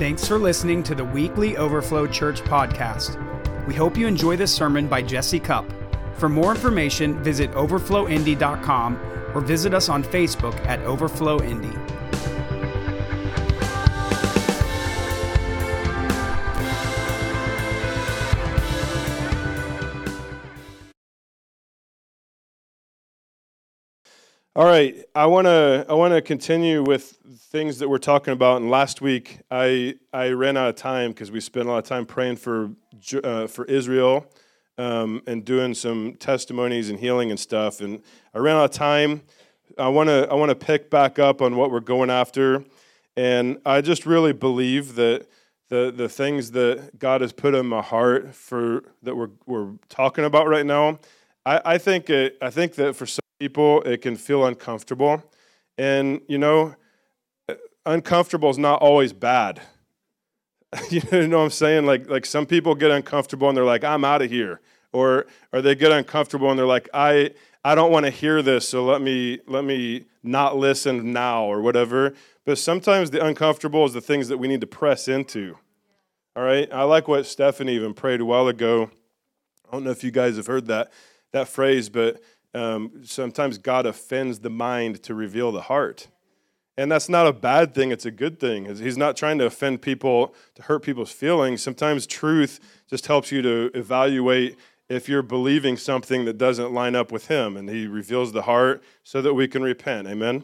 Thanks for listening to the weekly Overflow Church podcast. We hope you enjoy this sermon by Jesse Cupp. For more information, visit overflowindy.com or visit us on Facebook at Overflow Indy. All right, I want to continue with things that we're talking about. And last week I ran out of time because we spent a lot of time praying for Israel and doing some testimonies and healing and stuff. And I ran out of time. I want to pick back up on what we're going after. And I just really believe that the things that God has put in my heart for that we're talking about right now. I think that for some people, it can feel uncomfortable. And, you know, uncomfortable is not always bad. You know what I'm saying? Like some people get uncomfortable and they're like, I'm out of here. Or they get uncomfortable and they're like, I don't want to hear this, so let me not listen now or whatever. But sometimes the uncomfortable is the things that we need to press into. All right? I like what Stephanie even prayed a while ago. I don't know if you guys have heard that phrase, but sometimes God offends the mind to reveal the heart. And that's not a bad thing. It's a good thing. He's not trying to offend people, to hurt people's feelings. Sometimes truth just helps you to evaluate if you're believing something that doesn't line up with him. And he reveals the heart so that we can repent. Amen?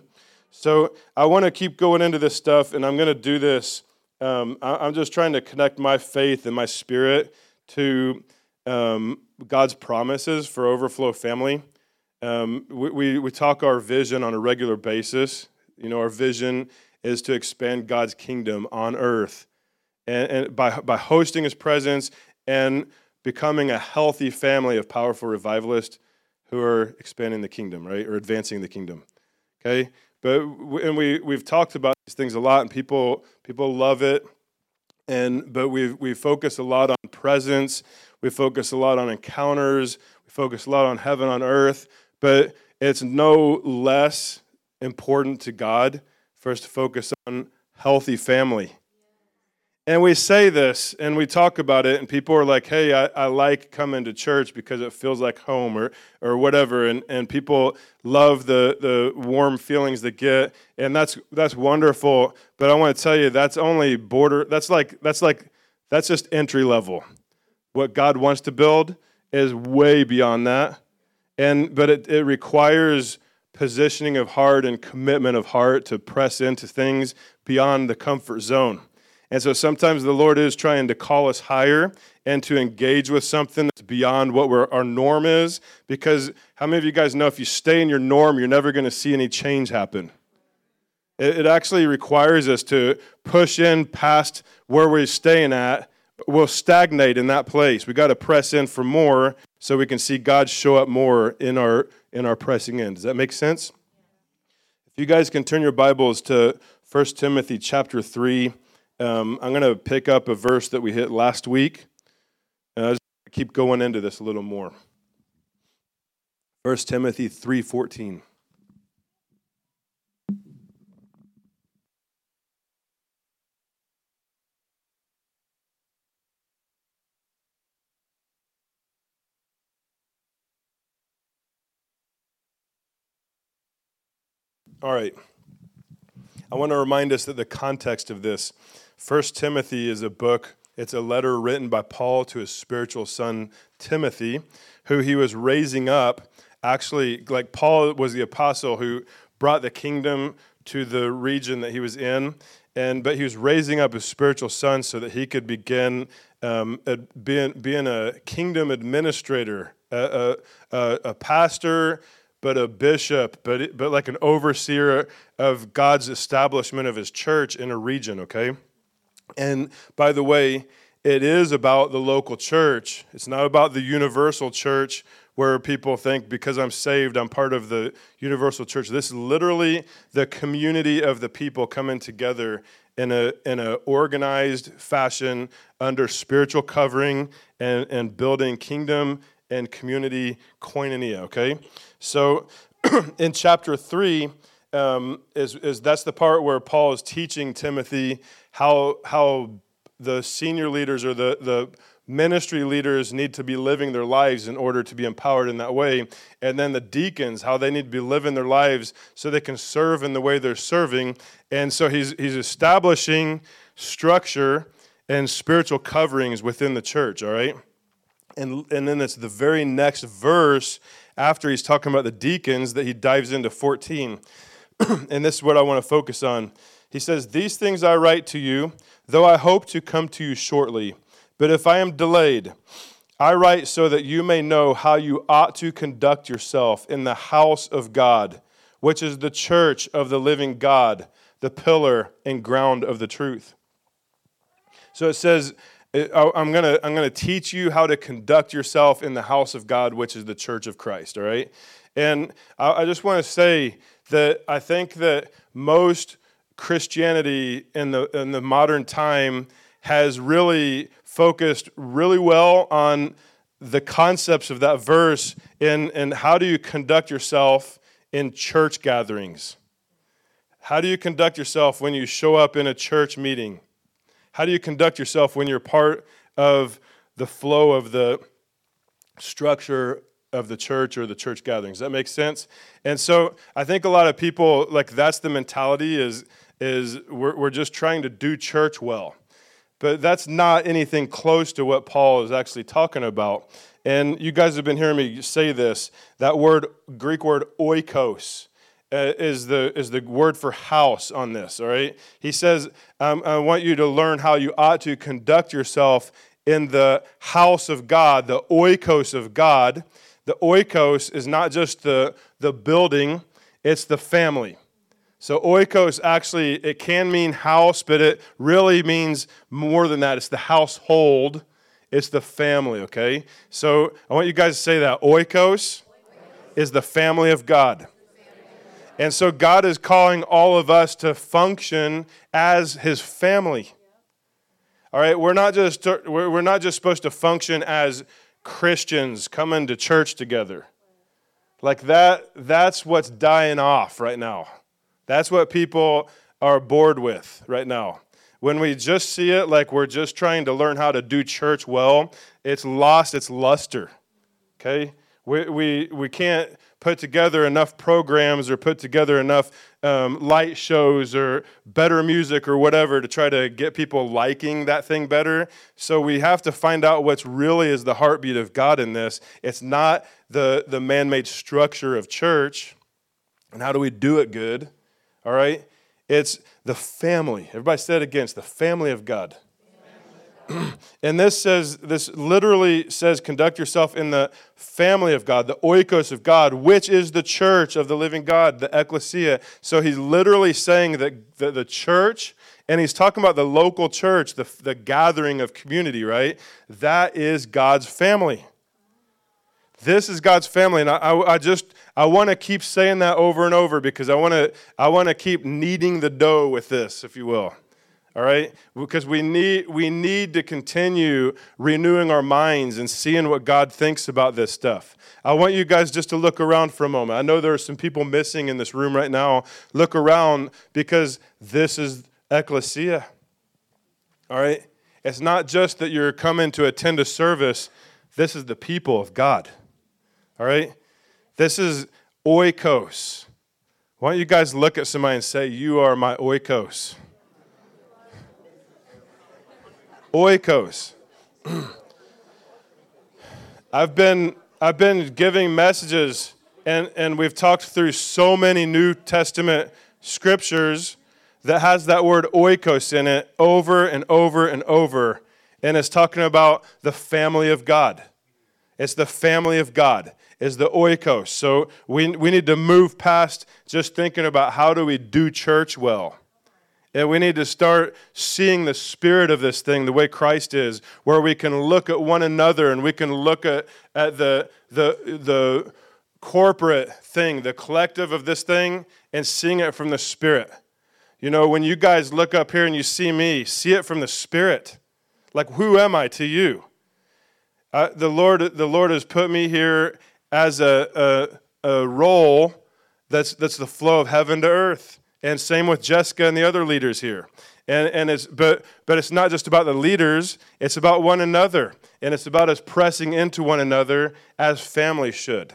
So I want to keep going into this stuff, and I'm going to do this. I'm just trying to connect my faith and my spirit to God's promises for Overflow Family. We talk our vision on a regular basis. You know, our vision is to expand God's kingdom on earth, and by hosting his presence and becoming a healthy family of powerful revivalists who are expanding the kingdom, right, or advancing the kingdom. Okay, we've talked about these things a lot, and people love it, but we focus a lot on presence. We focus a lot on encounters. We focus a lot on heaven on earth, but it's no less important to God for us to focus on healthy family. And we say this, and we talk about it, and people are like, hey, I like coming to church because it feels like home or whatever, and people love the warm feelings they get, and that's wonderful, but I want to tell you, that's only border, that's just entry level. What God wants to build is way beyond that, but it requires positioning of heart and commitment of heart to press into things beyond the comfort zone. And so sometimes the Lord is trying to call us higher and to engage with something that's beyond what our norm is, because how many of you guys know if you stay in your norm, you're never going to see any change happen? It actually requires us to push in past where we're staying at. We'll stagnate in that place. We got to press in for more so we can see God show up more in our pressing in. Does that make sense? If you guys can turn your Bibles to 1 Timothy chapter 3, I'm going to pick up a verse that we hit last week. And I just keep going into this a little more. 1 Timothy 3:14. All right, I want to remind us that the context of this, 1 Timothy is a book, it's a letter written by Paul to his spiritual son, Timothy, who he was raising up. Actually, like Paul was the apostle who brought the kingdom to the region that he was in, but he was raising up his spiritual son so that he could begin being a kingdom administrator, a pastor, but a bishop, but like an overseer of God's establishment of his church in a region, okay? And by the way, it is about the local church. It's not about the universal church where people think because I'm saved, I'm part of the universal church. This is literally the community of the people coming together in a organized fashion under spiritual covering and building kingdom and community koinonia, okay? So in chapter 3, is that's the part where Paul is teaching Timothy how the senior leaders or the ministry leaders need to be living their lives in order to be empowered in that way. And then the deacons, how they need to be living their lives so they can serve in the way they're serving. And so he's establishing structure and spiritual coverings within the church, all right? And then it's the very next verse after he's talking about the deacons that he dives into 14. And this is what I want to focus on. He says, "These things I write to you, though I hope to come to you shortly. But if I am delayed, I write so that you may know how you ought to conduct yourself in the house of God, which is the church of the living God, the pillar and ground of the truth." So it says, I'm gonna teach you how to conduct yourself in the house of God, which is the church of Christ, all right? And I just want to say that I think that most Christianity in the modern time has really focused really well on the concepts of that verse and how do you conduct yourself in church gatherings? How do you conduct yourself when you show up in a church meeting? How do you conduct yourself when you're part of the flow of the structure of the church or the church gatherings? That makes sense? And so I think a lot of people, like that's the mentality is we're just trying to do church well. But that's not anything close to what Paul is actually talking about. And you guys have been hearing me say this. That word, Greek word oikos, is the word for house on this, all right? He says, I want you to learn how you ought to conduct yourself in the house of God, the oikos of God. The oikos is not just the building, it's the family. So oikos actually, it can mean house, but it really means more than that. It's the household. It's the family, okay? So I want you guys to say that. Oikos is the family of God. And so God is calling all of us to function as his family. All right, we're not just supposed to function as Christians coming to church together. Like that's what's dying off right now. That's what people are bored with right now. When we just see it like we're just trying to learn how to do church well, it's lost its luster, okay? We can't put together enough programs or put together enough light shows or better music or whatever to try to get people liking that thing better. So we have to find out what's really is the heartbeat of God in this. It's not the man-made structure of church. And how do we do it good? All right, it's the family. Everybody said again, it's the family of God. And this literally says, conduct yourself in the family of God, the oikos of God, which is the church of the living God, the ecclesia. So he's literally saying that the church, and he's talking about the local church, the gathering of community, right? That is God's family. This is God's family, and I want to keep saying that over and over because I want to keep kneading the dough with this, if you will, all right? Because we need to continue renewing our minds and seeing what God thinks about this stuff. I want you guys just to look around for a moment. I know there are some people missing in this room right now. Look around because this is ecclesia, all right? It's not just that you're coming to attend a service. This is the people of God. All right? This is oikos. Why don't you guys look at somebody and say, "You are my oikos." Oikos. I've been giving messages and we've talked through so many New Testament scriptures that has that word oikos in it over and over and over. And it's talking about the family of God. It's the family of God. It's the oikos. So we need to move past just thinking about how do we do church well. And we need to start seeing the spirit of this thing the way Christ is, where we can look at one another and we can look at the corporate thing, the collective of this thing, and seeing it from the spirit. You know, when you guys look up here and you see me, see it from the spirit. Like, who am I to you? The Lord has put me here as a role That's the flow of heaven to earth. And same with Jessica and the other leaders here. And it's but it's not just about the leaders, it's about one another. And it's about us pressing into one another as family should.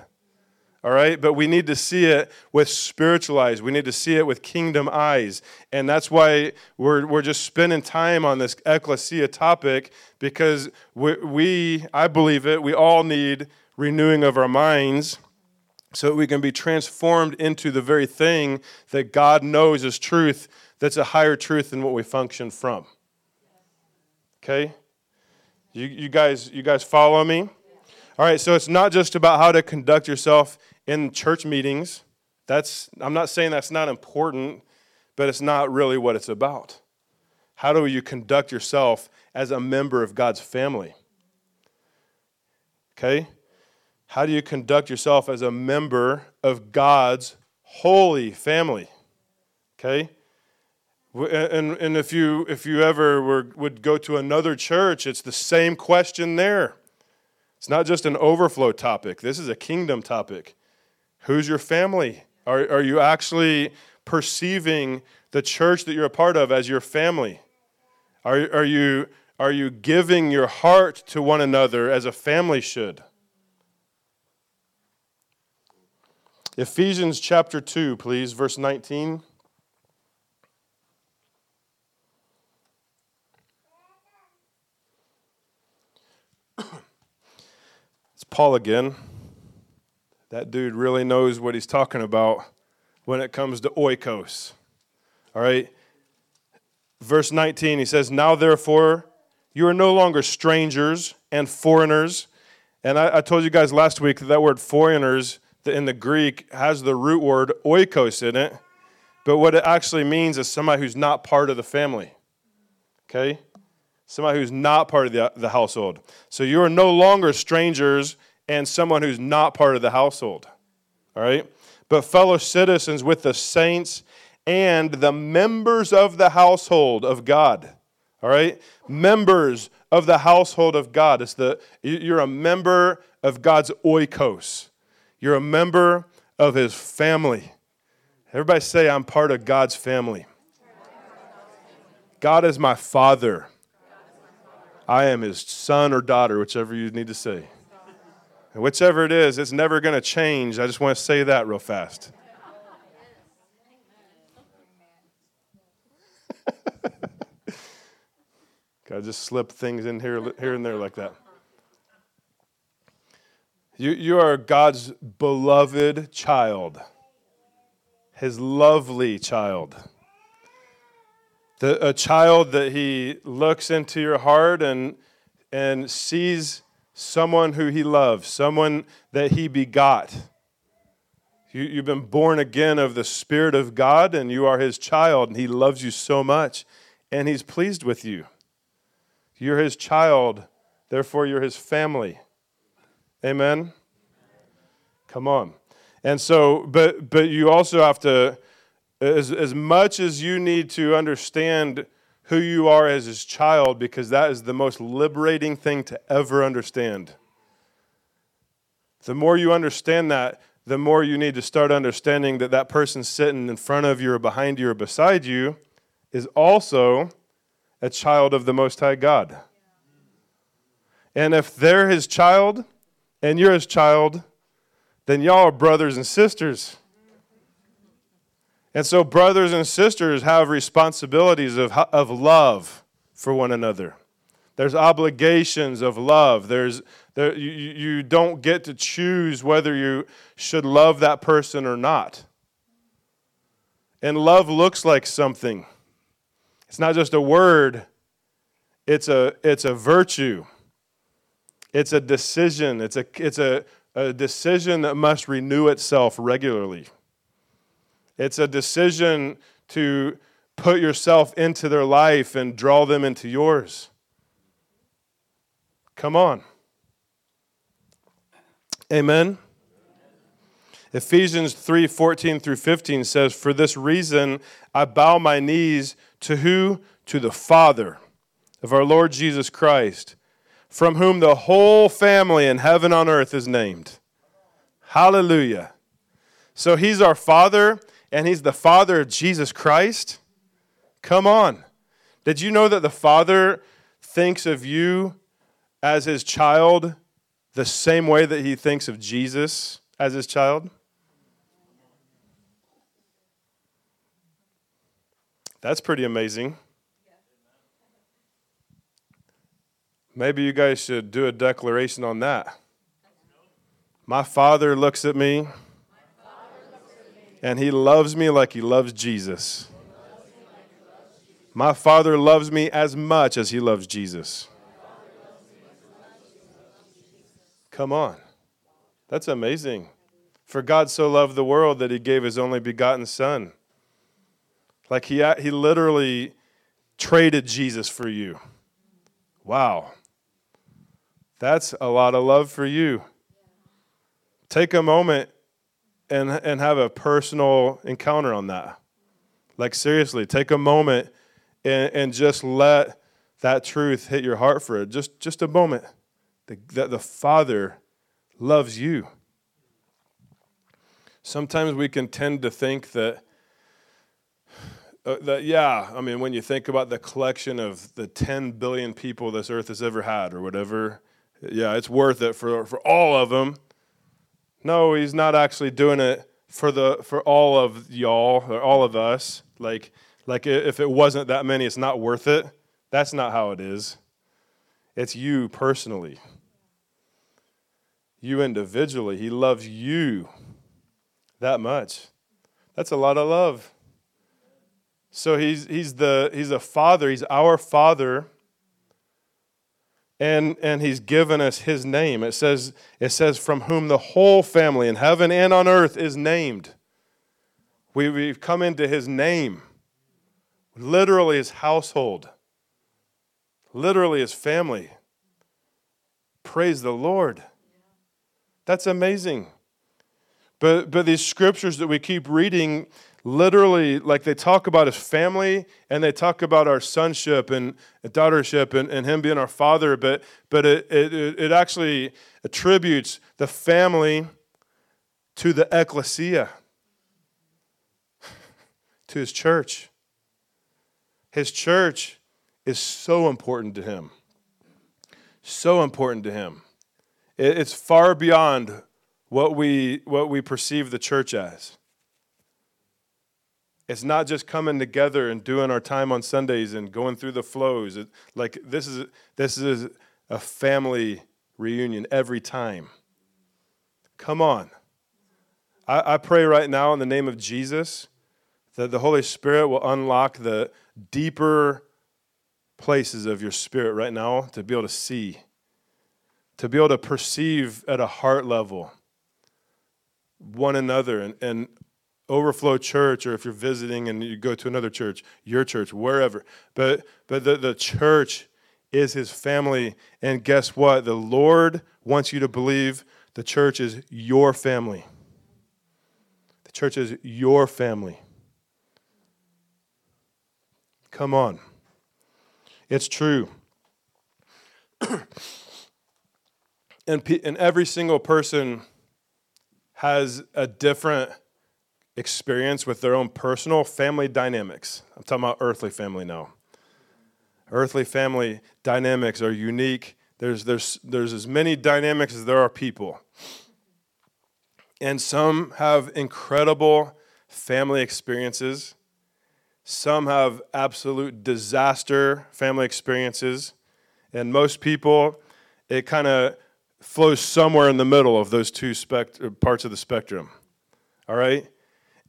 All right? But we need to see it with spiritual eyes. We need to see it with kingdom eyes. And that's why we're just spending time on this ecclesia topic, because I believe it, we all need renewing of our minds, so that we can be transformed into the very thing that God knows is truth, that's a higher truth than what we function from. Okay? You guys follow me? All right, so it's not just about how to conduct yourself in church meetings. I'm not saying that's not important, but it's not really what it's about. How do you conduct yourself as a member of God's family? Okay? How do you conduct yourself as a member of God's holy family? Okay? And if you ever would go to another church, it's the same question there. It's not just an overflow topic. This is a kingdom topic. Who's your family? Are you actually perceiving the church that you're a part of as your family? Are you giving your heart to one another as a family should? Ephesians chapter 2, please, verse 19. It's Paul again. That dude really knows what he's talking about when it comes to oikos. All right? Verse 19, he says, "Now therefore, you are no longer strangers and foreigners." And I told you guys last week that word foreigners in the Greek has the root word oikos in it, but what it actually means is somebody who's not part of the family, okay? Somebody who's not part of the household. So you are no longer strangers and someone who's not part of the household, all right? But fellow citizens with the saints and the members of the household of God, all right? Members of the household of God. You're a member of God's oikos. You're a member of his family. Everybody say, "I'm part of God's family. God is my father. I am his son or daughter," whichever you need to say. And whichever it is, it's never going to change. I just want to say that real fast. God, just slip things in here and there like that. You are God's beloved child, his lovely child, a child that he looks into your heart and sees someone who he loves, someone that he begot. You've been born again of the Spirit of God, and you are his child, and he loves you so much, and he's pleased with you. You're his child, therefore you're his family. Amen? Come on. And so, but you also have to, as much as you need to understand who you are as his child, because that is the most liberating thing to ever understand. The more you understand that, the more you need to start understanding that that person sitting in front of you or behind you or beside you is also a child of the Most High God. And if they're his child, and you're his child, then y'all are brothers and sisters. And so brothers and sisters have responsibilities of love for one another. There's obligations of love. You don't get to choose whether you should love that person or not. And love looks like something. It's not just a word. It's a virtue. It's a decision. It's a decision that must renew itself regularly. It's a decision to put yourself into their life and draw them into yours. Come on. Amen. Ephesians 3:14 through 15 says, "For this reason I bow my knees to who? To the Father of our Lord Jesus Christ, from whom the whole family in heaven on earth is named." Hallelujah. So he's our Father, and he's the Father of Jesus Christ. Come on. Did you know that the Father thinks of you as his child the same way that he thinks of Jesus as his child? That's pretty amazing. Maybe you guys should do a declaration on that. My Father looks at me, and he loves me like he loves Jesus. My Father loves me as much as he loves Jesus. Come on. That's amazing. For God so loved the world that he gave his only begotten Son. Like he literally traded Jesus for you. Wow. That's a lot of love for you. Take a moment and have a personal encounter on that. Like seriously, take a moment and just let that truth hit your heart for it. Just a moment that the Father loves you. Sometimes we can tend to think that when you think about the collection of the 10 billion people this earth has ever had or whatever, yeah, it's worth it for all of them. No, he's not actually doing it for all of y'all or all of us. Like if it wasn't that many, it's not worth it. That's not how it is. It's you personally. You individually. He loves you that much. That's a lot of love. So he's a Father. He's our Father. And he's given us his name. It says from whom the whole family in heaven and on earth is named. We've come into his name. Literally his household. Literally his family. Praise the Lord. That's amazing. But these scriptures that we keep reading, literally, like they talk about his family and they talk about our sonship and daughtership and him being our Father, but it actually attributes the family to the ecclesia, to his church. His church is so important to him. So important to him. It's far beyond what we perceive the church as. It's not just coming together and doing our time on Sundays and going through the flows. This is a family reunion every time. Come on. I pray right now in the name of Jesus that the Holy Spirit will unlock the deeper places of your spirit right now to be able to see, to be able to perceive at a heart level one another and Overflow Church, or if you're visiting and you go to another church, your church, wherever. But the church is his family. And guess what? The Lord wants you to believe the church is your family. The church is your family. Come on. It's true. And every single person has a different experience with their own personal family dynamics. I'm talking about earthly family now. Earthly family dynamics are unique. There's as many dynamics as there are people. And some have incredible family experiences. Some have absolute disaster family experiences. And most people, it kind of flows somewhere in the middle of those two parts of the spectrum. All right?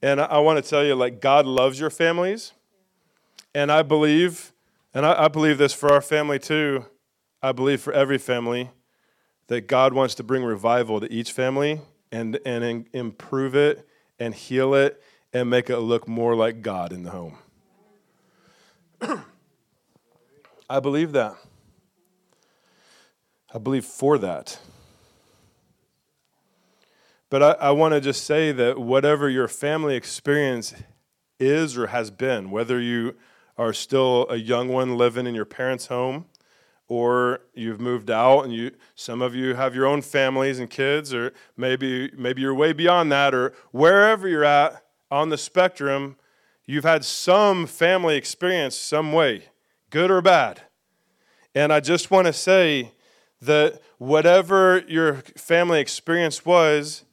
And I want to tell you, like, God loves your families. And I believe this for our family too. I believe for every family that God wants to bring revival to each family and improve it and heal it and make it look more like God in the home. I believe that. I believe for that. But I want to just say that whatever your family experience is or has been, whether you are still a young one living in your parents' home or you've moved out, and some of you have your own families and kids, or maybe you're way beyond that, or wherever you're at on the spectrum, you've had some family experience some way, good or bad. And I just want to say that whatever your family experience was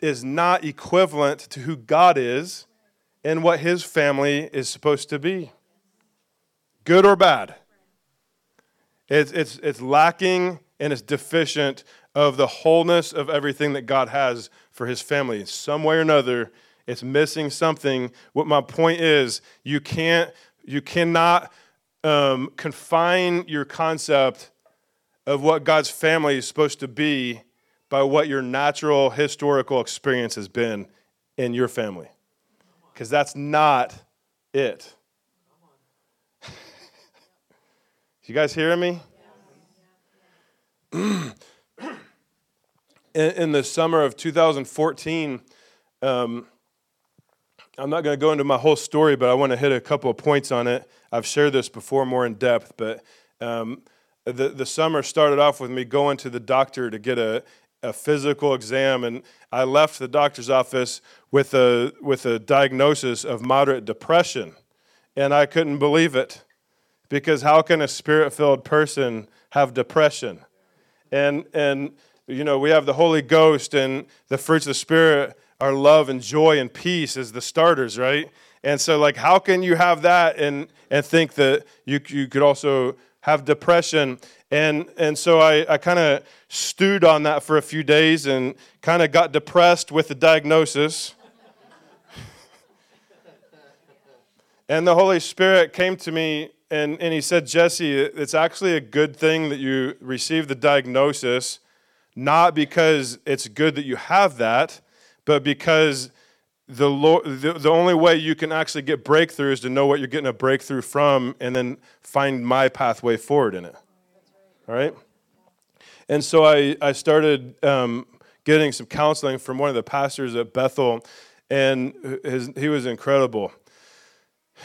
is not equivalent to who God is and what his family is supposed to be. Good or bad. It's lacking and it's deficient of the wholeness of everything that God has for his family. In some way or another, it's missing something. What my point is, you cannot confine your concept of what God's family is supposed to be by what your natural historical experience has been in your family. Because that's not it. You guys hearing me? In the summer of 2014, I'm not going to go into my whole story, but I want to hit a couple of points on it. I've shared this before more in depth, but the summer started off with me going to the doctor to get a physical exam, and I left the doctor's office with a diagnosis of moderate depression, and I couldn't believe it. Because how can a spirit-filled person have depression? And you know, we have the Holy Ghost, and the fruits of the Spirit are love and joy and peace as the starters, right? And so, like, how can you have that and think that you could also have depression? And so I kind of stewed on that for a few days and kind of got depressed with the diagnosis. And the Holy Spirit came to me, and he said, Jesse, it's actually a good thing that you received the diagnosis, not because it's good that you have that, but because the only way you can actually get breakthrough is to know what you're getting a breakthrough from and then find my pathway forward in it. All right? And so I started getting some counseling from one of the pastors at Bethel, and he was incredible.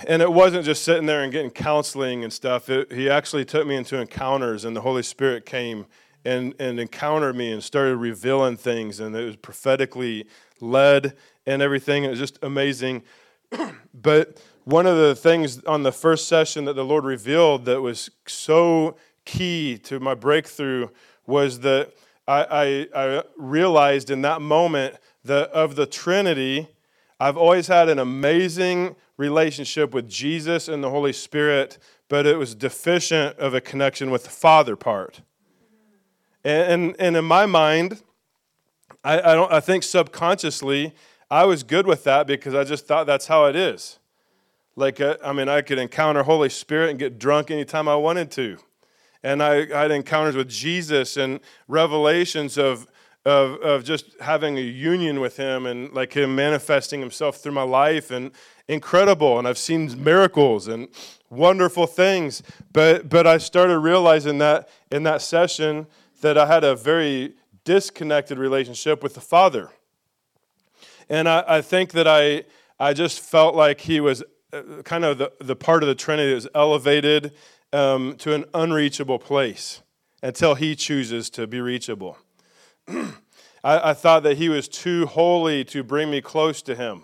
And it wasn't just sitting there and getting counseling and stuff. He actually took me into encounters, and the Holy Spirit came and encountered me and started revealing things, and it was prophetically led and everything. It was just amazing. But one of the things on the first session that the Lord revealed that was so key to my breakthrough was that I realized in that moment that of the Trinity, I've always had an amazing relationship with Jesus and the Holy Spirit, but it was deficient of a connection with the Father part. And in my mind, I think subconsciously I was good with that because I just thought that's how it is. Like, I could encounter Holy Spirit and get drunk anytime I wanted to. And I had encounters with Jesus and revelations of just having a union with him and like him manifesting himself through my life, and incredible, and I've seen miracles and wonderful things, but I started realizing that in that session that I had a very disconnected relationship with the Father. And I think that I just felt like he was kind of the part of the Trinity that was elevated to an unreachable place until he chooses to be reachable. I thought that he was too holy to bring me close to him.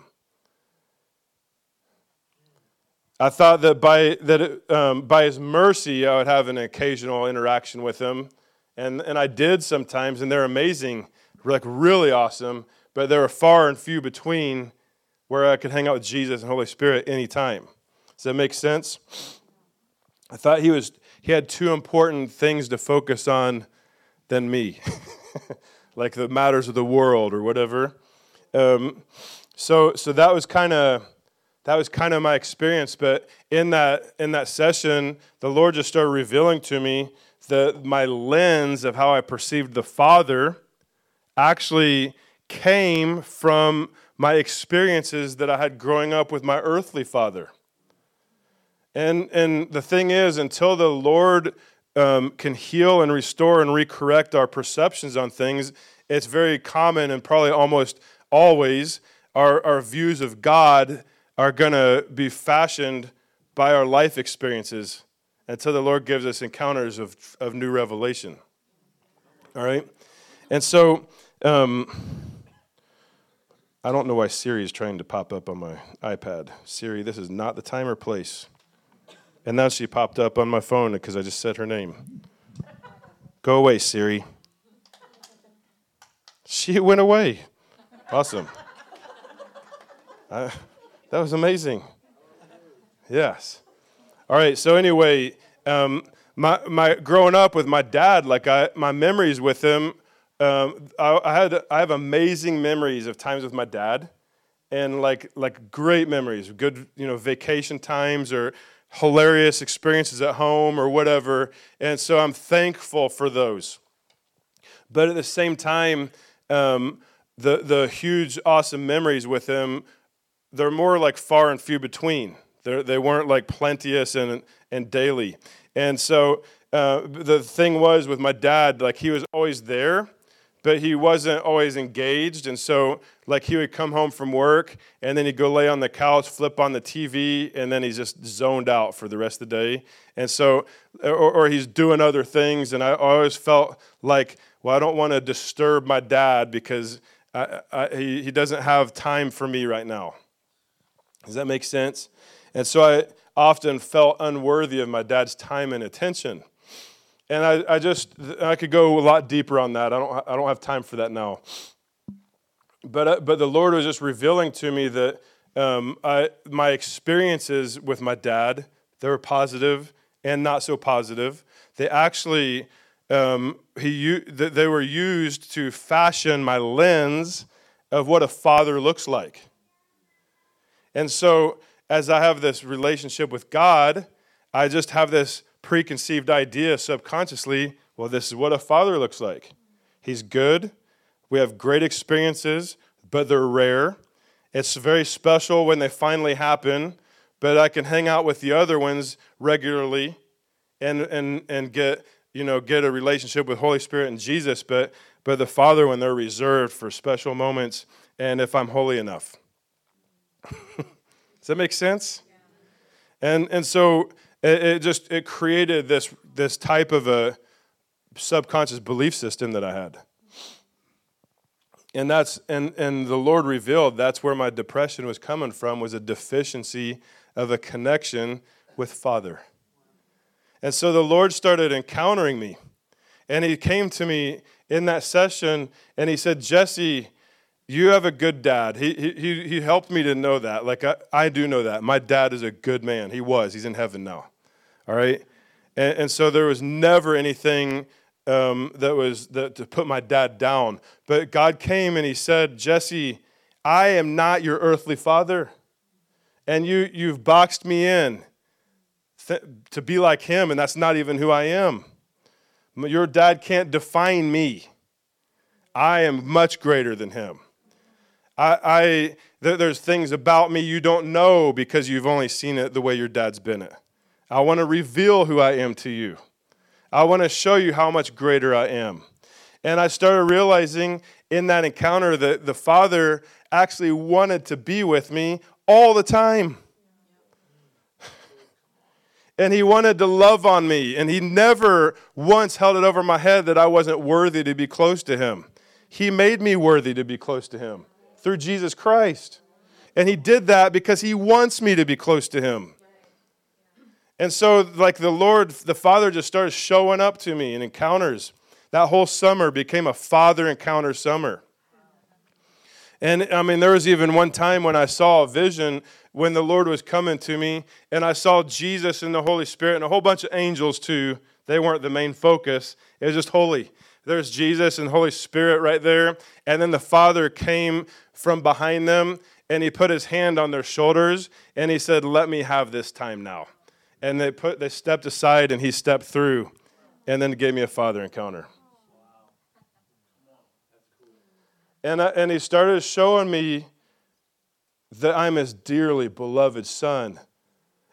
I thought that by his mercy, I would have an occasional interaction with him. And I did sometimes, and they're amazing, like really awesome, but there were far and few between where I could hang out with Jesus and Holy Spirit anytime. Does that make sense? I thought he had two important things to focus on than me. Like the matters of the world or whatever. So that was kind of my experience. But in that session, the Lord just started revealing to me that my lens of how I perceived the Father actually came from my experiences that I had growing up with my earthly father. And the thing is, until the Lord can heal and restore and recorrect our perceptions on things, it's very common and probably almost always our views of God are going to be fashioned by our life experiences until the Lord gives us encounters of new revelation. All right? And so, I don't know why Siri is trying to pop up on my iPad. Siri, this is not the time or place. And now she popped up on my phone because I just said her name. Go away, Siri. She went away. Awesome. That was amazing. Yes. All right, so anyway, my growing up with my dad, like my memories with him, I have amazing memories of times with my dad, and like great memories, good, vacation times or hilarious experiences at home or whatever. And so I'm thankful for those. But at the same time, the huge, awesome memories with him, they're more like far and few between. They weren't like plenteous and daily. And so the thing was with my dad, like he was always there, but he wasn't always engaged. And so like he would come home from work and then he'd go lay on the couch, flip on the TV, and then he's just zoned out for the rest of the day. And so, or he's doing other things. And I always felt like, well, I don't want to disturb my dad because he doesn't have time for me right now. Does that make sense? And so I often felt unworthy of my dad's time and attention. And I could go a lot deeper on that. I don't have time for that now. But the Lord was just revealing to me that my experiences with my dad, they were positive and not so positive. They actually they were used to fashion my lens of what a father looks like. And so as I have this relationship with God, I just have this preconceived idea subconsciously, well, this is what a father looks like. He's good. We have great experiences, but they're rare. It's very special when they finally happen, but I can hang out with the other ones regularly and get a relationship with Holy Spirit and Jesus, but the Father when they're reserved for special moments and if I'm holy enough. Does that make sense? Yeah. And so it created this type of a subconscious belief system that I had, and that's the Lord revealed that's where my depression was coming from, was a deficiency of a connection with Father. And so the Lord started encountering me, and He came to me in that session, and He said, Jesse, you have a good dad. He helped me to know that. Like I do know that. My dad is a good man. He was. He's in heaven now. All right. And so there was never anything to put my dad down. But God came and He said, Jesse, I am not your earthly father, and you've boxed me in to be like him, and that's not even who I am. Your dad can't define me. I am much greater than him. There's things about me you don't know because you've only seen it the way your dad's been it. I want to reveal who I am to you. I want to show you how much greater I am. And I started realizing in that encounter that the Father actually wanted to be with me all the time. And He wanted to love on me. And He never once held it over my head that I wasn't worthy to be close to Him. He made me worthy to be close to Him through Jesus Christ. And He did that because He wants me to be close to Him. And so, like the Lord, the Father just started showing up to me in encounters. That whole summer became a Father encounter summer. And, there was even one time when I saw a vision when the Lord was coming to me, and I saw Jesus and the Holy Spirit and a whole bunch of angels too. They weren't the main focus. It was just holy. There's Jesus and Holy Spirit right there. And then the Father came from behind them, and He put His hand on their shoulders, and He said, let me have this time now. And they stepped aside, and He stepped through, and then gave me a Father encounter. And He started showing me that I'm His dearly beloved son.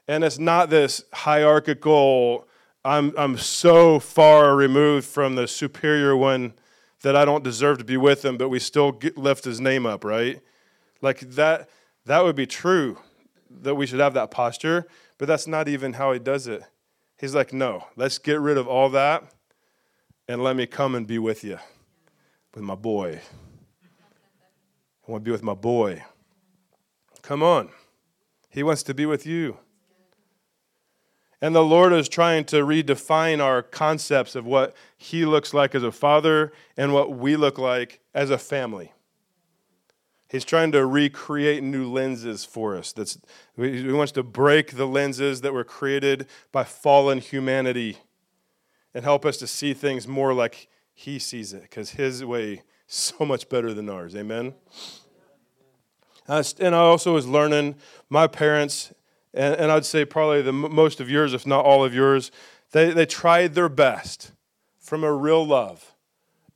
And it's not this hierarchical, I'm so far removed from the superior one that I don't deserve to be with Him, but we still lift His name up, right? Like that would be true, that we should have that posture, but that's not even how He does it. He's like, no, let's get rid of all that and let me come and be with you, with my boy. I want to be with my boy. Come on. He wants to be with you. And the Lord is trying to redefine our concepts of what he looks like as a father and what we look like as a family. He's trying to recreate new lenses for us. He wants to break the lenses that were created by fallen humanity and help us to see things more like he sees it, because his way is so much better than ours. Amen? And I also was learning, my parents, and I'd say probably the most of yours, if not all of yours, they tried their best from a real love.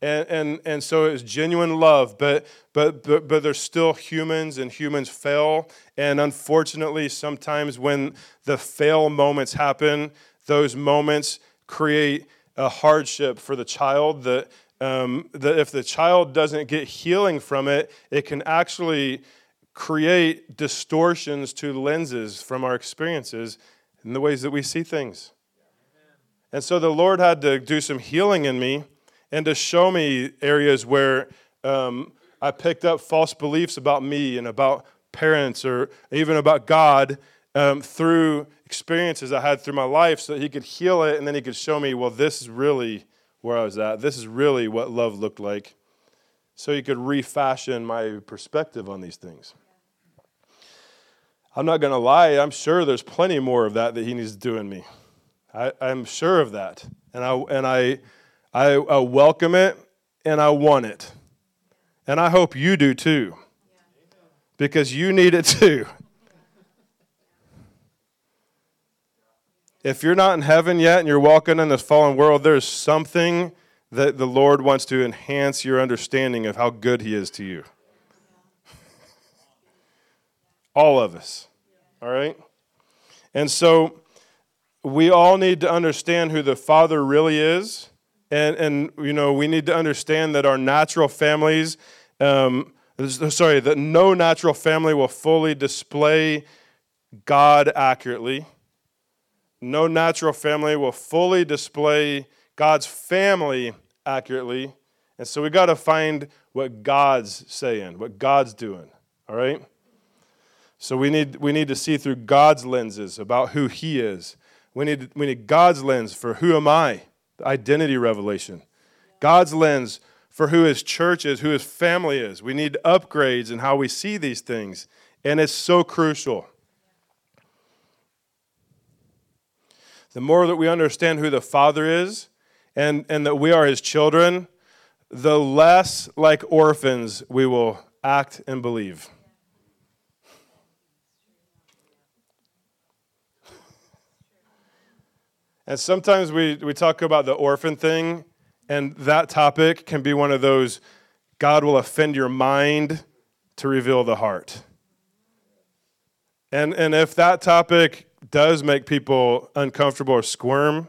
And so it was genuine love, but they're still humans, and humans fail. And unfortunately, sometimes when the fail moments happen, those moments create a hardship for the child that if the child doesn't get healing from it, it can actually create distortions to lenses from our experiences and the ways that we see things. And so the Lord had to do some healing in me, and to show me areas where I picked up false beliefs about me and about parents or even about God through experiences I had through my life, so that he could heal it, and then he could show me, well, this is really where I was at. This is really what love looked like. So he could refashion my perspective on these things. I'm not going to lie. I'm sure there's plenty more of that he needs to do in me. I'm sure of that. And I welcome it, and I want it. And I hope you do too, because you need it too. If you're not in heaven yet and you're walking in this fallen world, there's something that the Lord wants to enhance your understanding of how good he is to you. All of us, all right? And so we all need to understand who the Father really is. And we need to understand that our natural families, that no natural family will fully display God accurately. No natural family will fully display God's family accurately. And so we got to find what God's saying, what God's doing, all right? So we need to see through God's lenses about who he is. We need God's lens for who am I? Identity revelation. God's lens for who his church is, who his family is. We need upgrades in how we see these things, and it's so crucial. The more that we understand who the Father is and that we are his children, the less like orphans we will act and believe. And sometimes we talk about the orphan thing, and that topic can be one of those, God will offend your mind to reveal the heart. And if that topic does make people uncomfortable or squirm,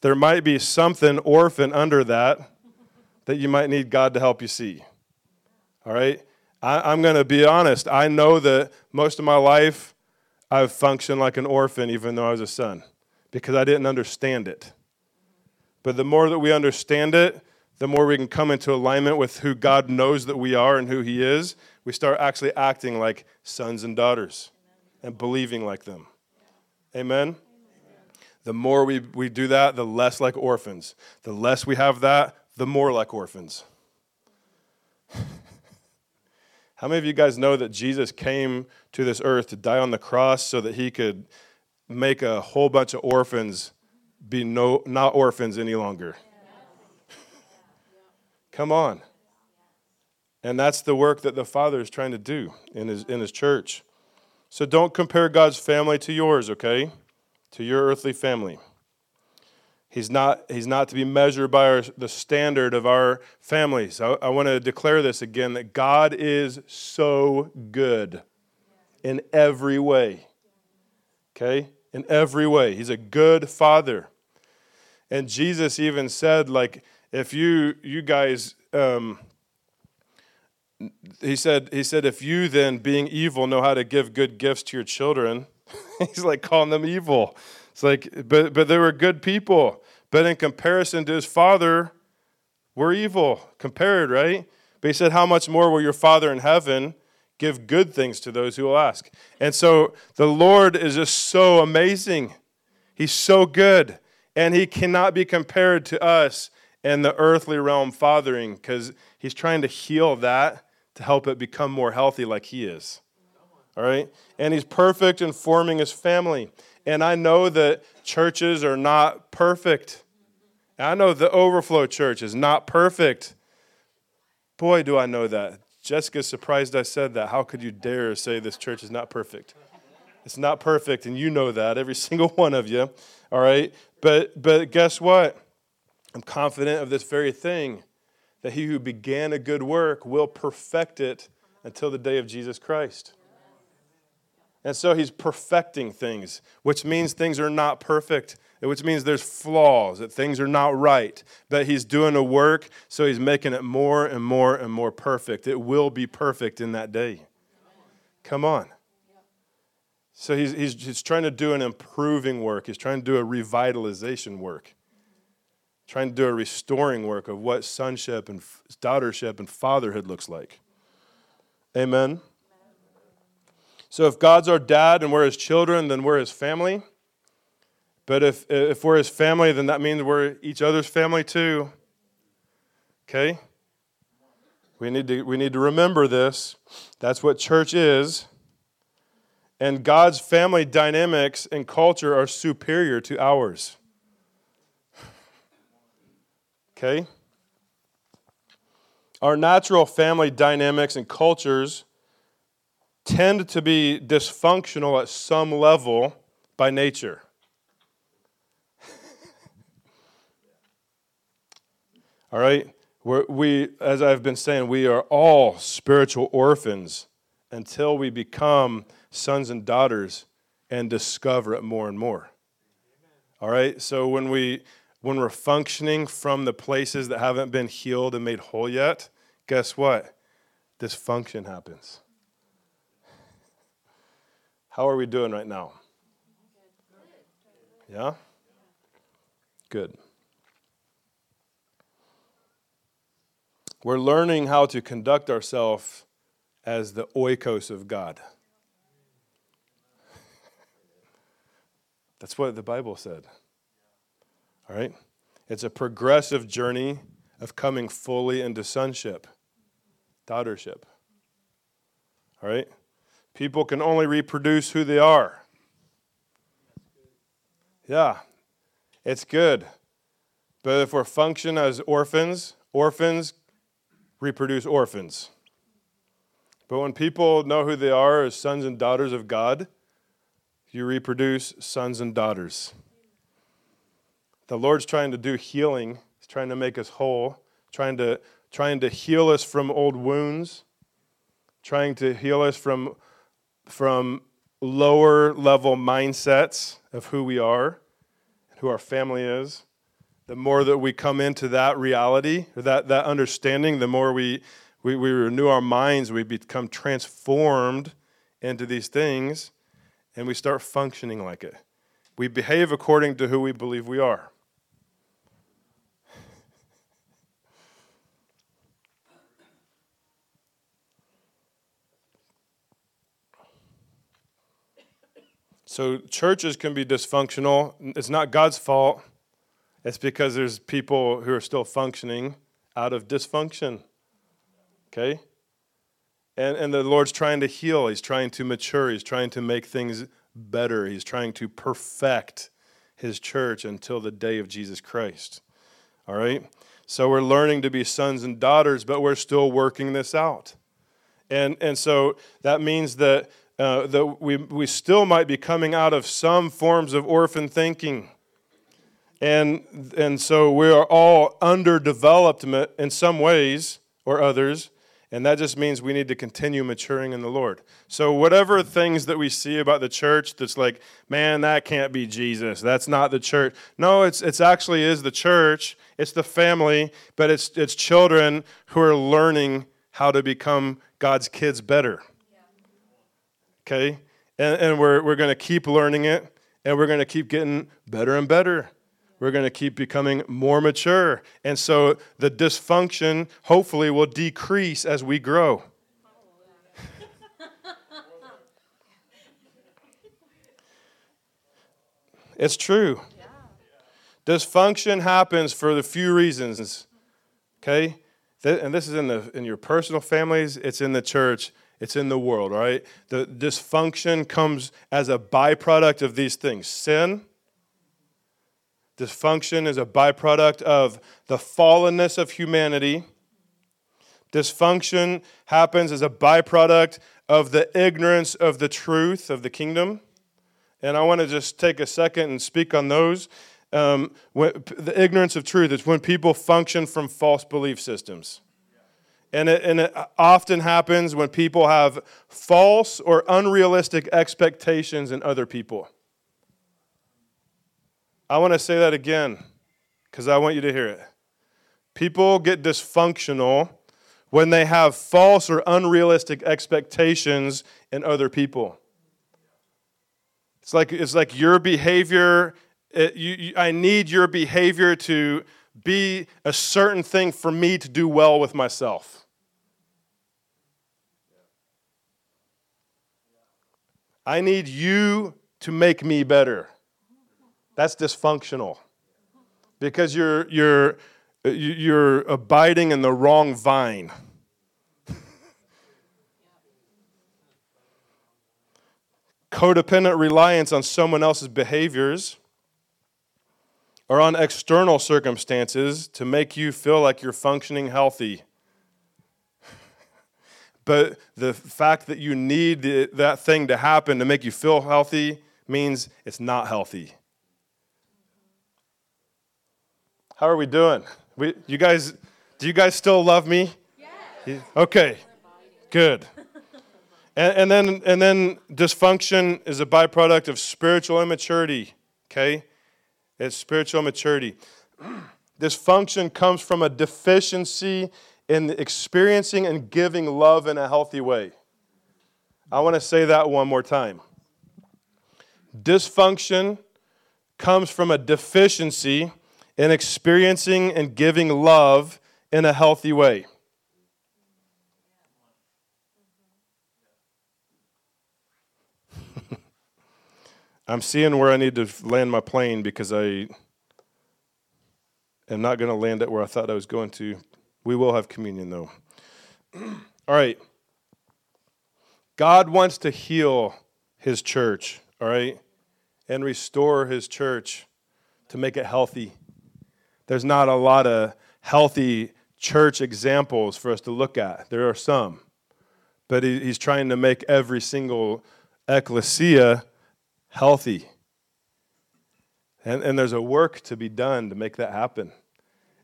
there might be something orphan under that you might need God to help you see. All right? I'm going to be honest. I know that most of my life I've functioned like an orphan, even though I was a son, because I didn't understand it. But the more that we understand it, the more we can come into alignment with who God knows that we are and who he is. We start actually acting like sons and daughters and believing like them. Amen? The more we do that, the less like orphans. The less we have that, the more like orphans. How many of you guys know that Jesus came to this earth to die on the cross so that he could make a whole bunch of orphans be not orphans any longer? Come on. And that's the work that the Father is trying to do in his church. So don't compare God's family to yours, okay? To your earthly family. He's not to be measured by the standard of our families. I want to declare this again, that God is so good in every way. Okay? In every way. He's a good Father. And Jesus even said, like, if you guys, he said, if you then, being evil, know how to give good gifts to your children, he's like calling them evil. It's like, but they were good people. But in comparison to his father, we're evil compared, right? But he said, how much more will your Father in heaven give good things to those who will ask? And so the Lord is just so amazing. He's so good. And he cannot be compared to us in the earthly realm fathering, because he's trying to heal that to help it become more healthy like he is. All right? And he's perfect in forming his family. And I know that churches are not perfect. I know the Overflow Church is not perfect. Boy, do I know that. Jessica's surprised I said that. How could you dare say this church is not perfect? It's not perfect, and you know that, every single one of you. All right? But guess what? I'm confident of this very thing, that he who began a good work will perfect it until the day of Jesus Christ. And so he's perfecting things, which means things are not perfect, which means there's flaws, that things are not right. But he's doing a work, so he's making it more and more and more perfect. It will be perfect in that day. Come on. So he's trying to do an improving work. He's trying to do a revitalization work, trying to do a restoring work of what sonship and daughtership and fatherhood looks like. Amen. So if God's our dad and we're his children, then we're his family. But if we're his family, then that means we're each other's family too. Okay? We need to remember this. That's what church is. And God's family dynamics and culture are superior to ours. Okay? Our natural family dynamics and cultures tend to be dysfunctional at some level by nature. All right? We, as I've been saying, we are all spiritual orphans until we become sons and daughters and discover it more and more. All right? So when we're functioning from the places that haven't been healed and made whole yet, guess what? Dysfunction happens. How are we doing right now? Yeah? Good. We're learning how to conduct ourselves as the oikos of God. That's what the Bible said. All right? It's a progressive journey of coming fully into sonship, daughtership. All right? People can only reproduce who they are. Yeah, it's good. But if we're functioning as orphans, orphans reproduce orphans. But when people know who they are as sons and daughters of God, you reproduce sons and daughters. The Lord's trying to do healing. He's trying to make us whole, trying to heal us from old wounds, trying to heal us from lower level mindsets of who we are, who our family is. The more that we come into that reality, or that understanding, the more we renew our minds, we become transformed into these things, and we start functioning like it. We behave according to who we believe we are. So churches can be dysfunctional. It's not God's fault. It's because there's people who are still functioning out of dysfunction. Okay? And the Lord's trying to heal. He's trying to mature. He's trying to make things better. He's trying to perfect his church until the day of Jesus Christ. All right? So we're learning to be sons and daughters, but we're still working this out. And so that means that we still might be coming out of some forms of orphan thinking. And so we are all underdeveloped in some ways or others, and that just means we need to continue maturing in the Lord. So whatever things that we see about the church that's like, man, that can't be Jesus, that's not the church. No, it's actually is the church, it's the family, but it's children who are learning how to become God's kids better. Okay, and we're going to keep learning it, and we're going to keep getting better and better. We're going to keep becoming more mature. And so the dysfunction hopefully will decrease as we grow. It's true. Yeah. Dysfunction happens for the few reasons, okay? And this is in your personal families. It's in the church. It's in the world, all right? The dysfunction comes as a byproduct of these things. Sin. Dysfunction is a byproduct of the fallenness of humanity. Dysfunction happens as a byproduct of the ignorance of the truth of the kingdom. And I want to just take a second and speak on those. The ignorance of truth is when people function from false belief systems. And it often happens when people have false or unrealistic expectations in other people. I want to say that again because I want you to hear it. People get dysfunctional when they have false or unrealistic expectations in other people. It's like your behavior, I need your behavior to be a certain thing for me to do well with myself. I need you to make me better. That's dysfunctional because you're abiding in the wrong vine. Codependent reliance on someone else's behaviors or on external circumstances to make you feel like you're functioning healthy. But the fact that you need that thing to happen to make you feel healthy means it's not healthy. How are we doing? Do you guys still love me? Yes. Okay, good. And then dysfunction is a byproduct of spiritual immaturity, okay? It's spiritual maturity. Dysfunction comes from a deficiency in experiencing and giving love in a healthy way. I want to say that one more time. Dysfunction comes from a deficiency in experiencing and giving love in a healthy way. I'm seeing where I need to land my plane because I am not going to land it where I thought I was going to. We will have communion, though. All right. God wants to heal his church, all right, and restore his church to make it healthy. There's not a lot of healthy church examples for us to look at. There are some, but he's trying to make every single ecclesia healthy. And there's a work to be done to make that happen.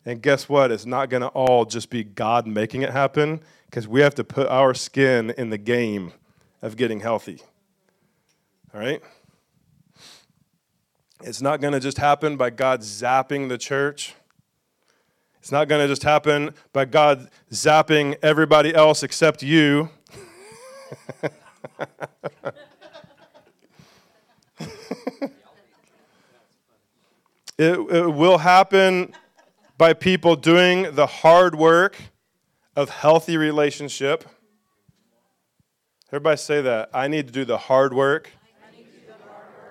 And guess what? It's not going to all just be God making it happen because we have to put our skin in the game of getting healthy. All right? It's not going to just happen by God zapping the church. It's not going to just happen by God zapping everybody else except you. It will happen by people doing the hard work of healthy relationship. Everybody say that. I need to do the hard work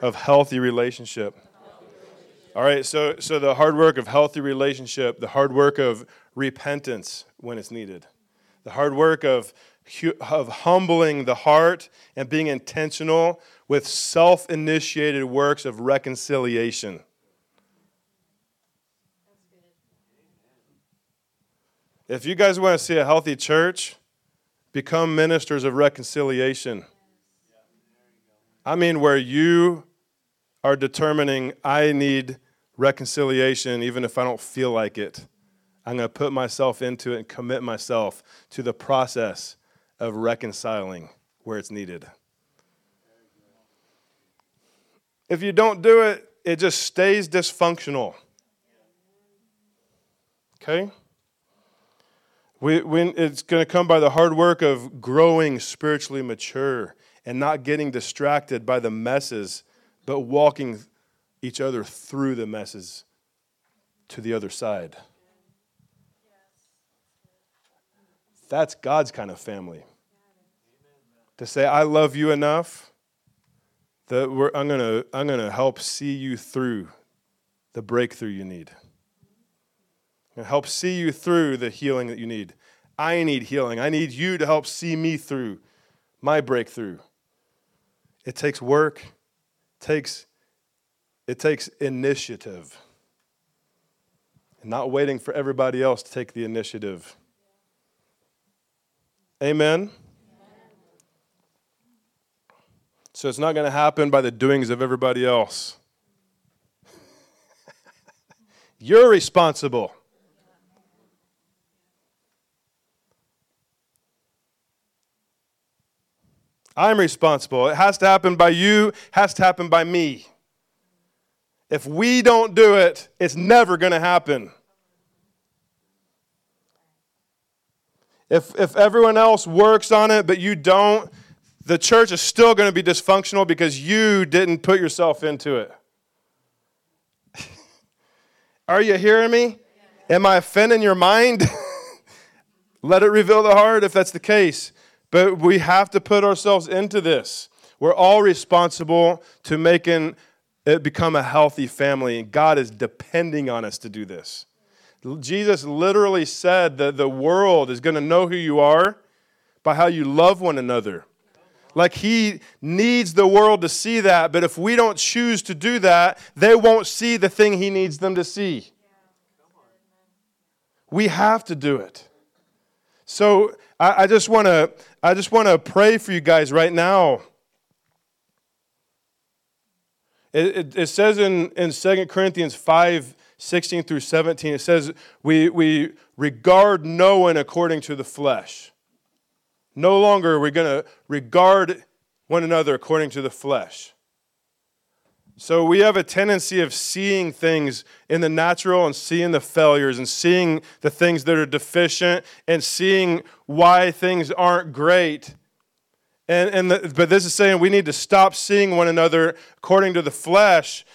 of healthy relationship. All right, so the hard work of healthy relationship, the hard work of repentance when it's needed, the hard work of humbling the heart and being intentional with self-initiated works of reconciliation. If you guys want to see a healthy church, become ministers of reconciliation. I mean, where you are determining, I need reconciliation even if I don't feel like it. I'm going to put myself into it and commit myself to the process of reconciling where it's needed. If you don't do it, it just stays dysfunctional. Okay? It's going to come by the hard work of growing spiritually mature and not getting distracted by the messes but walking each other through the messes to the other side. That's God's kind of family. To say, I love you enough that I'm gonna help see you through the breakthrough you need. And help see you through the healing that you need. I need healing. I need you to help see me through my breakthrough. It takes work. It takes initiative. And not waiting for everybody else to take the initiative. Amen? So it's not going to happen by the doings of everybody else. You're responsible. I'm responsible. It has to happen by you. It has to happen by me. If we don't do it, it's never going to happen. If everyone else works on it but you don't, the church is still going to be dysfunctional because you didn't put yourself into it. Are you hearing me? Am I offending your mind? Let it reveal the heart if that's the case. But we have to put ourselves into this. We're all responsible to making it become a healthy family, and God is depending on us to do this. Jesus literally said that the world is going to know who you are by how you love one another. Like he needs the world to see that, but if we don't choose to do that, they won't see the thing he needs them to see. We have to do it. So I just want to pray for you guys right now. It says in 2 Corinthians 5:16 through 17, it says, we regard no one according to the flesh. No longer are we going to regard one another according to the flesh. So we have a tendency of seeing things in the natural and seeing the failures and seeing the things that are deficient and seeing why things aren't great. But this is saying we need to stop seeing one another according to the flesh,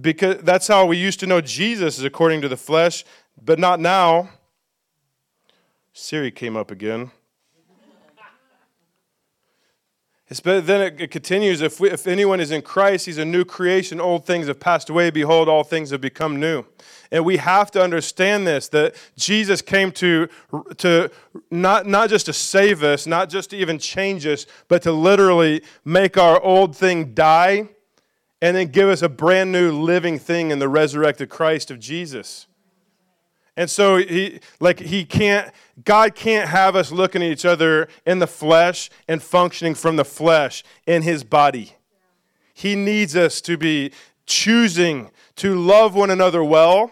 because that's how we used to know Jesus, is according to the flesh, but not now. Siri came up again. But then it continues, if anyone is in Christ, he's a new creation. Old things have passed away. Behold, all things have become new. And we have to understand this, that Jesus came to not just to save us, not just to even change us, but to literally make our old thing die and then give us a brand new living thing in the resurrected Christ of Jesus. And so God can't have us looking at each other in the flesh and functioning from the flesh in his body. He needs us to be choosing to love one another well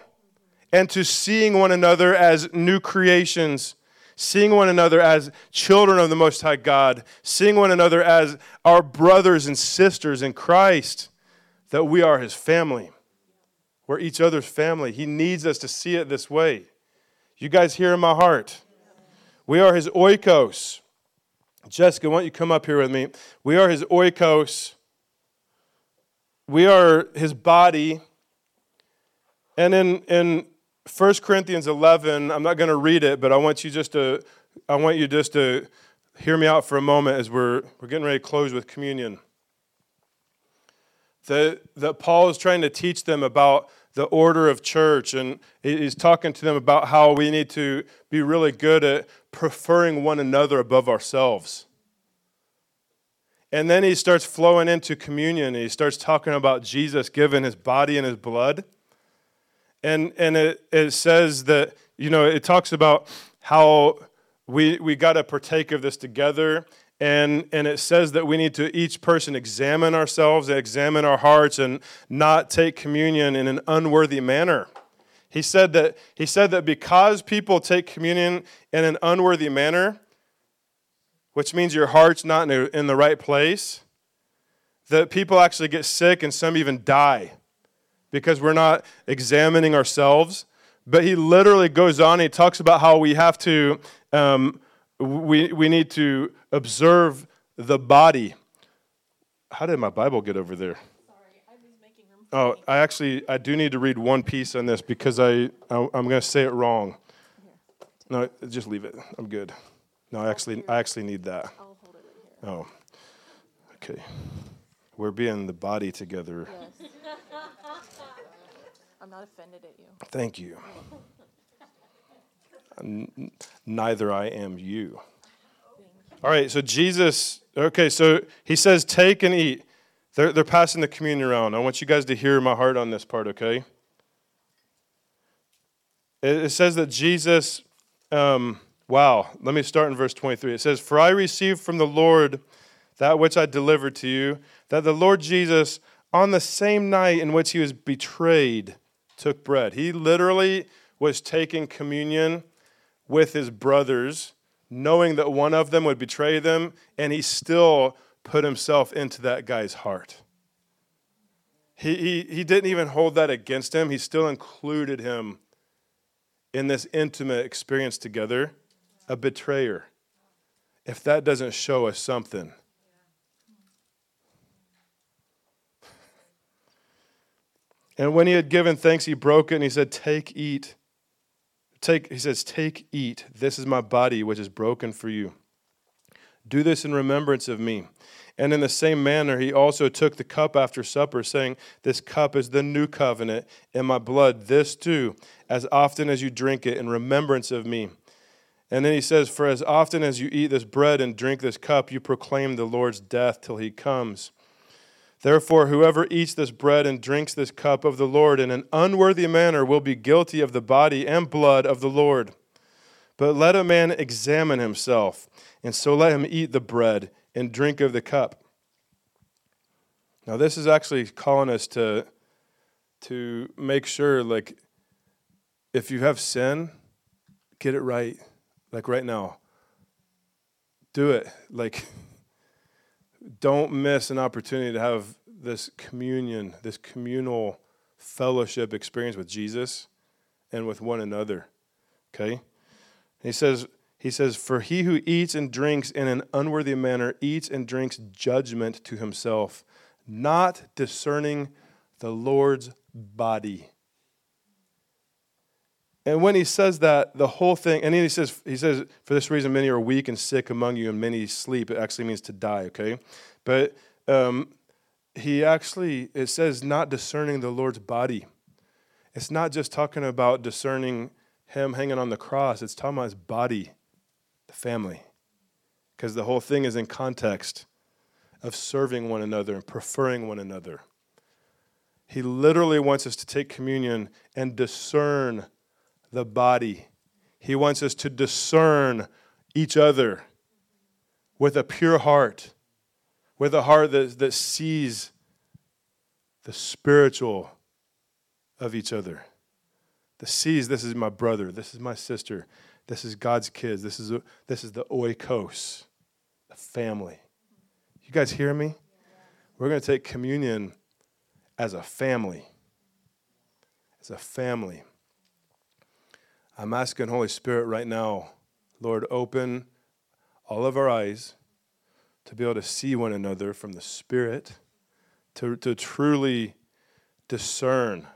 and to seeing one another as new creations, seeing one another as children of the Most High God, seeing one another as our brothers and sisters in Christ, that we are his family. We're each other's family. He needs us to see it this way. You guys hear in my heart? We are his oikos. Jessica, why don't you come up here with me? We are his oikos. We are his body. And in 1 Corinthians 11, I'm not going to read it, but I want you just to hear me out for a moment as we're getting ready to close with communion. That Paul is trying to teach them about the order of church, and he's talking to them about how we need to be really good at preferring one another above ourselves. And then he starts flowing into communion, and he starts talking about Jesus giving his body and his blood. And it says that, you know, it talks about how we got to partake of this together. And it says that we need to each person examine ourselves and examine our hearts and not take communion in an unworthy manner. He said that because people take communion in an unworthy manner, which means your heart's not in the right place, that people actually get sick and some even die because we're not examining ourselves. But he literally goes on, he talks about how we have to we need to observe the body. How did my Bible get over there? Sorry, making room for me. Oh, I do need to read one piece on this because I'm going to say it wrong. No, just leave it. I'm good. No, I actually need that. I'll hold it right here. Oh, okay. We're being the body together. Yes. I'm not offended at you. Thank you. Neither I am you. All right, so Jesus, okay, so he says, take and eat. They're passing the communion around. I want you guys to hear my heart on this part, okay? It says that Jesus, let me start in verse 23. It says, for I received from the Lord that which I delivered to you, that the Lord Jesus, on the same night in which he was betrayed, took bread. He literally was taking communion with his brothers, knowing that one of them would betray them, and he still put himself into that guy's heart. He didn't even hold that against him. He still included him in this intimate experience together, a betrayer. If that doesn't show us something. And when he had given thanks, he broke it and he said, take, eat. He says, take, eat. This is my body, which is broken for you. Do this in remembrance of me. And in the same manner, he also took the cup after supper, saying, this cup is the new covenant in my blood. This too, as often as you drink it, in remembrance of me. And then he says, for as often as you eat this bread and drink this cup, you proclaim the Lord's death till he comes. Therefore, whoever eats this bread and drinks this cup of the Lord in an unworthy manner will be guilty of the body and blood of the Lord. But let a man examine himself, and so let him eat the bread and drink of the cup. Now, this is actually calling us to make sure, like, if you have sin, get it right, like right now. Do it, like... Don't miss an opportunity to have this communion, this communal fellowship experience with Jesus and with one another, okay? And he says, for he who eats and drinks in an unworthy manner eats and drinks judgment to himself, not discerning the Lord's body. And when he says that, the whole thing, and then he says, for this reason, many are weak and sick among you, and many sleep. It actually means to die, okay? But it says not discerning the Lord's body. It's not just talking about discerning him hanging on the cross. It's talking about his body, the family, because the whole thing is in context of serving one another and preferring one another. He literally wants us to take communion and discern the body. He wants us to discern each other with a pure heart, with a heart that sees the spiritual of each other, that sees this is my brother, this is my sister, this is God's kids, this is the oikos, the family. You guys hear me? We're going to take communion as a family, as a family. I'm asking Holy Spirit right now, Lord, open all of our eyes to be able to see one another from the Spirit, to truly discern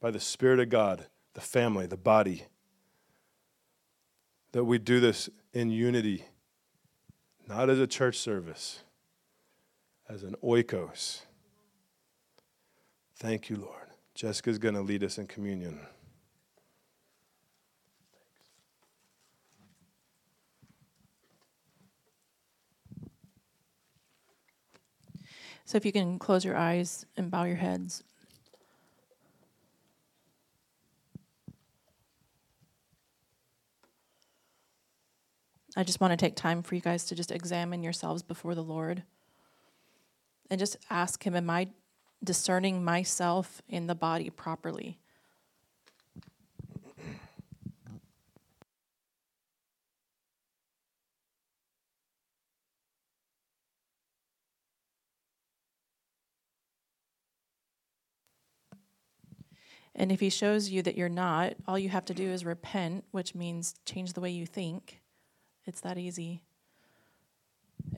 by the Spirit of God, the family, the body, that we do this in unity, not as a church service, as an oikos. Thank you, Lord. Jessica's going to lead us in communion. So if you can close your eyes and bow your heads. I just want to take time for you guys to just examine yourselves before the Lord and just ask him, am I discerning myself in the body properly? And if he shows you that you're not, all you have to do is repent, which means change the way you think. It's that easy.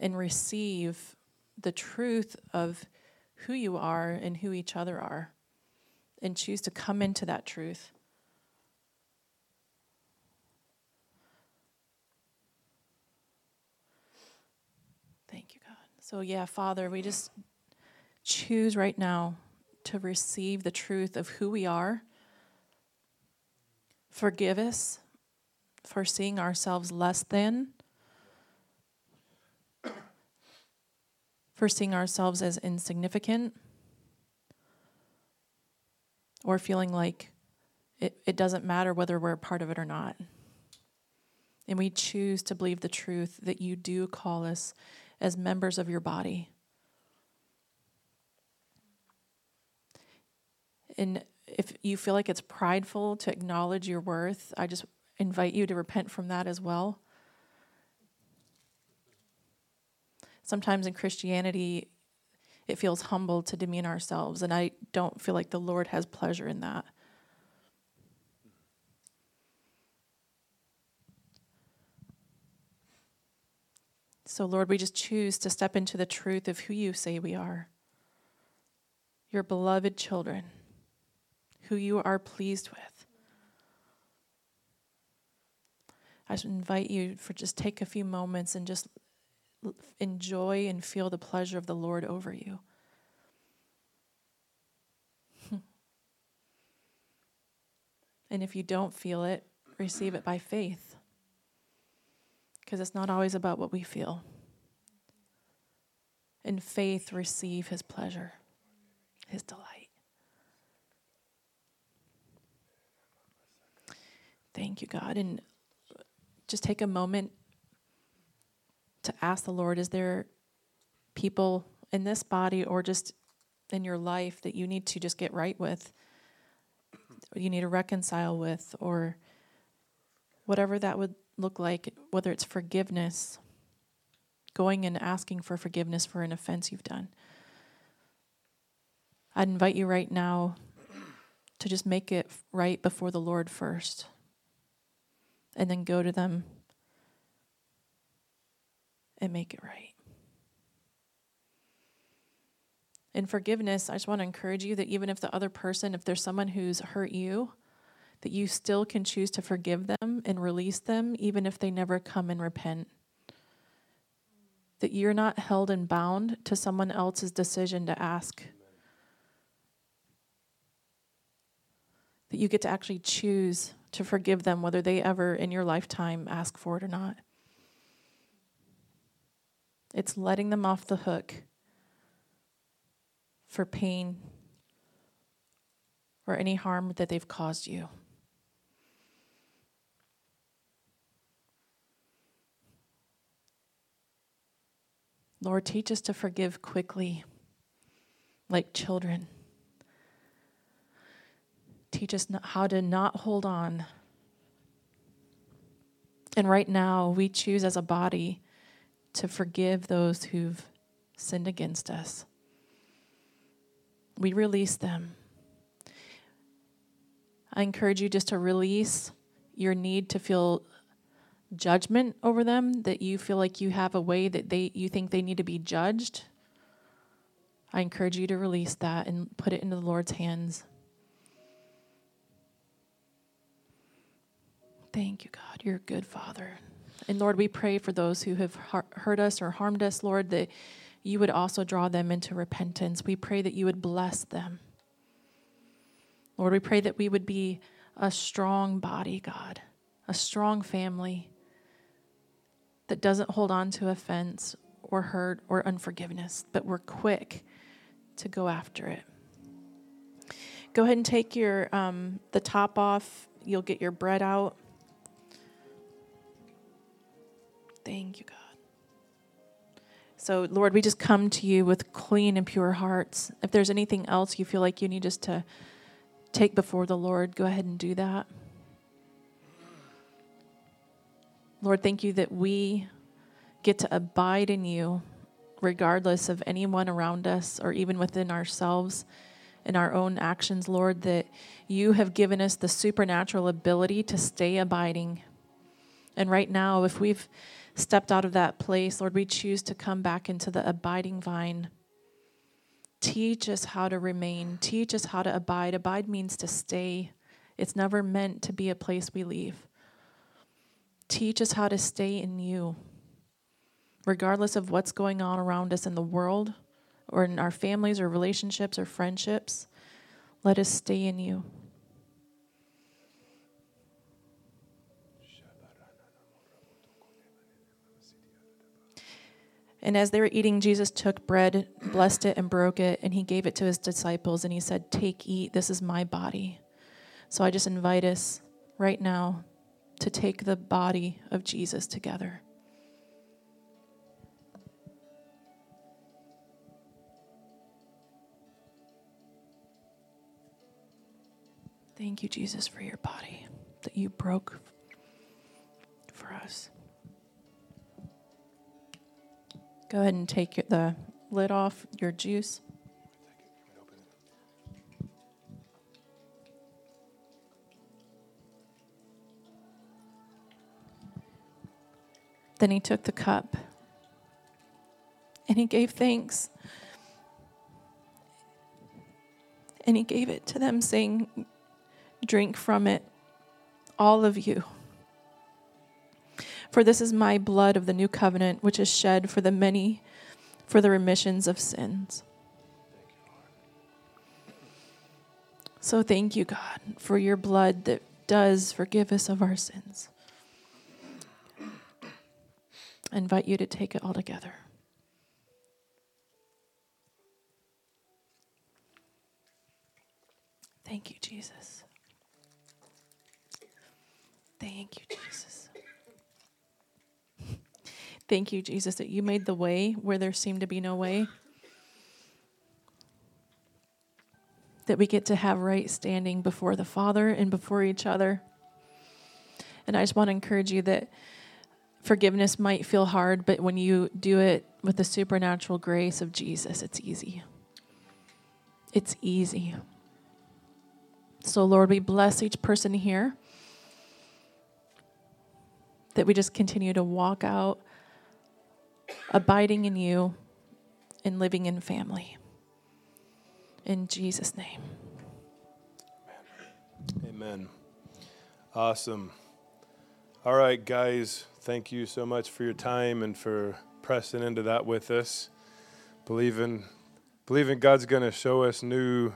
And receive the truth of who you are and who each other are, and choose to come into that truth. Thank you, God. So yeah, Father, we just choose right now to receive the truth of who we are. Forgive us for seeing ourselves less than, for seeing ourselves as insignificant, or feeling like it doesn't matter whether we're a part of it or not. And we choose to believe the truth that you do call us as members of your body. And if you feel like it's prideful to acknowledge your worth, I just invite you to repent from that as well. Sometimes in Christianity, it feels humble to demean ourselves, and I don't feel like the Lord has pleasure in that. So, Lord, we just choose to step into the truth of who you say we are, your beloved children, who you are pleased with. I just invite you for just take a few moments and just enjoy and feel the pleasure of the Lord over you. And if you don't feel it, receive it by faith, because it's not always about what we feel. In faith, receive his pleasure, his delight. Thank you, God. And just take a moment to ask the Lord, is there people in this body or just in your life that you need to just get right with, or you need to reconcile with, or whatever that would look like, whether it's forgiveness, going and asking for forgiveness for an offense you've done. I'd invite you right now to just make it right before the Lord first, and then go to them and make it right. In forgiveness, I just want to encourage you that even if the other person, if there's someone who's hurt you, that you still can choose to forgive them and release them, even if they never come and repent. That you're not held and bound to someone else's decision to ask. Amen. That you get to actually choose to forgive them, whether they ever in your lifetime ask for it or not. It's letting them off the hook for pain or any harm that they've caused you. Lord, teach us to forgive quickly, like children. Teach us how to not hold on. And right now, we choose as a body to forgive those who've sinned against us. We release them. I encourage you just to release your need to feel judgment over them, that you feel like you have a way that you think they need to be judged. I encourage you to release that and put it into the Lord's hands. Thank you, God. You're a good Father. And Lord, we pray for those who have hurt us or harmed us, Lord, that you would also draw them into repentance. We pray that you would bless them. Lord, we pray that we would be a strong body, God, a strong family that doesn't hold on to offense or hurt or unforgiveness, but we're quick to go after it. Go ahead and take your the top off. You'll get your bread out. Thank you, God. So, Lord, we just come to you with clean and pure hearts. If there's anything else you feel like you need just to take before the Lord, go ahead and do that. Lord, thank you that we get to abide in you regardless of anyone around us or even within ourselves in our own actions, Lord, that you have given us the supernatural ability to stay abiding. And right now, if we've stepped out of that place, Lord, we choose to come back into the abiding vine, Teach us how to remain. Teach us how to abide. Abide means to stay. It's never meant to be a place we leave. Teach us how to stay in you. Regardless of what's going on around us in the world or in our families or relationships or friendships, let us stay in you. And as they were eating, Jesus took bread, blessed it, and broke it, and he gave it to his disciples, and he said, "Take, eat, this is my body." So I just invite us right now to take the body of Jesus together. Thank you, Jesus, for your body that you broke for us. Go ahead and take the lid off your juice. Then he took the cup and he gave thanks. And he gave it to them, saying, "Drink from it, all of you. For this is my blood of the new covenant, which is shed for the many, for the remissions of sins." So thank you, God, for your blood that does forgive us of our sins. I invite you to take it all together. Thank you, Jesus. Thank you, Jesus. Thank you, Jesus, that you made the way where there seemed to be no way. That we get to have right standing before the Father and before each other. And I just want to encourage you that forgiveness might feel hard, but when you do it with the supernatural grace of Jesus, it's easy. It's easy. So, Lord, we bless each person here. That we just continue to walk out abiding in you and living in family. In Jesus' name. Amen. Awesome. All right, guys, thank you so much for your time and for pressing into that with us. Believing God's going to show us new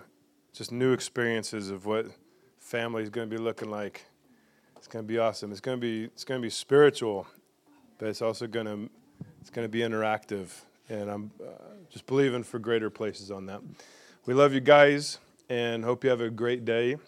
experiences of what family is going to be looking like. It's going to be awesome. It's going to be spiritual, but it's also going to be interactive, and I'm just believing for greater places on that. We love you guys, and hope you have a great day.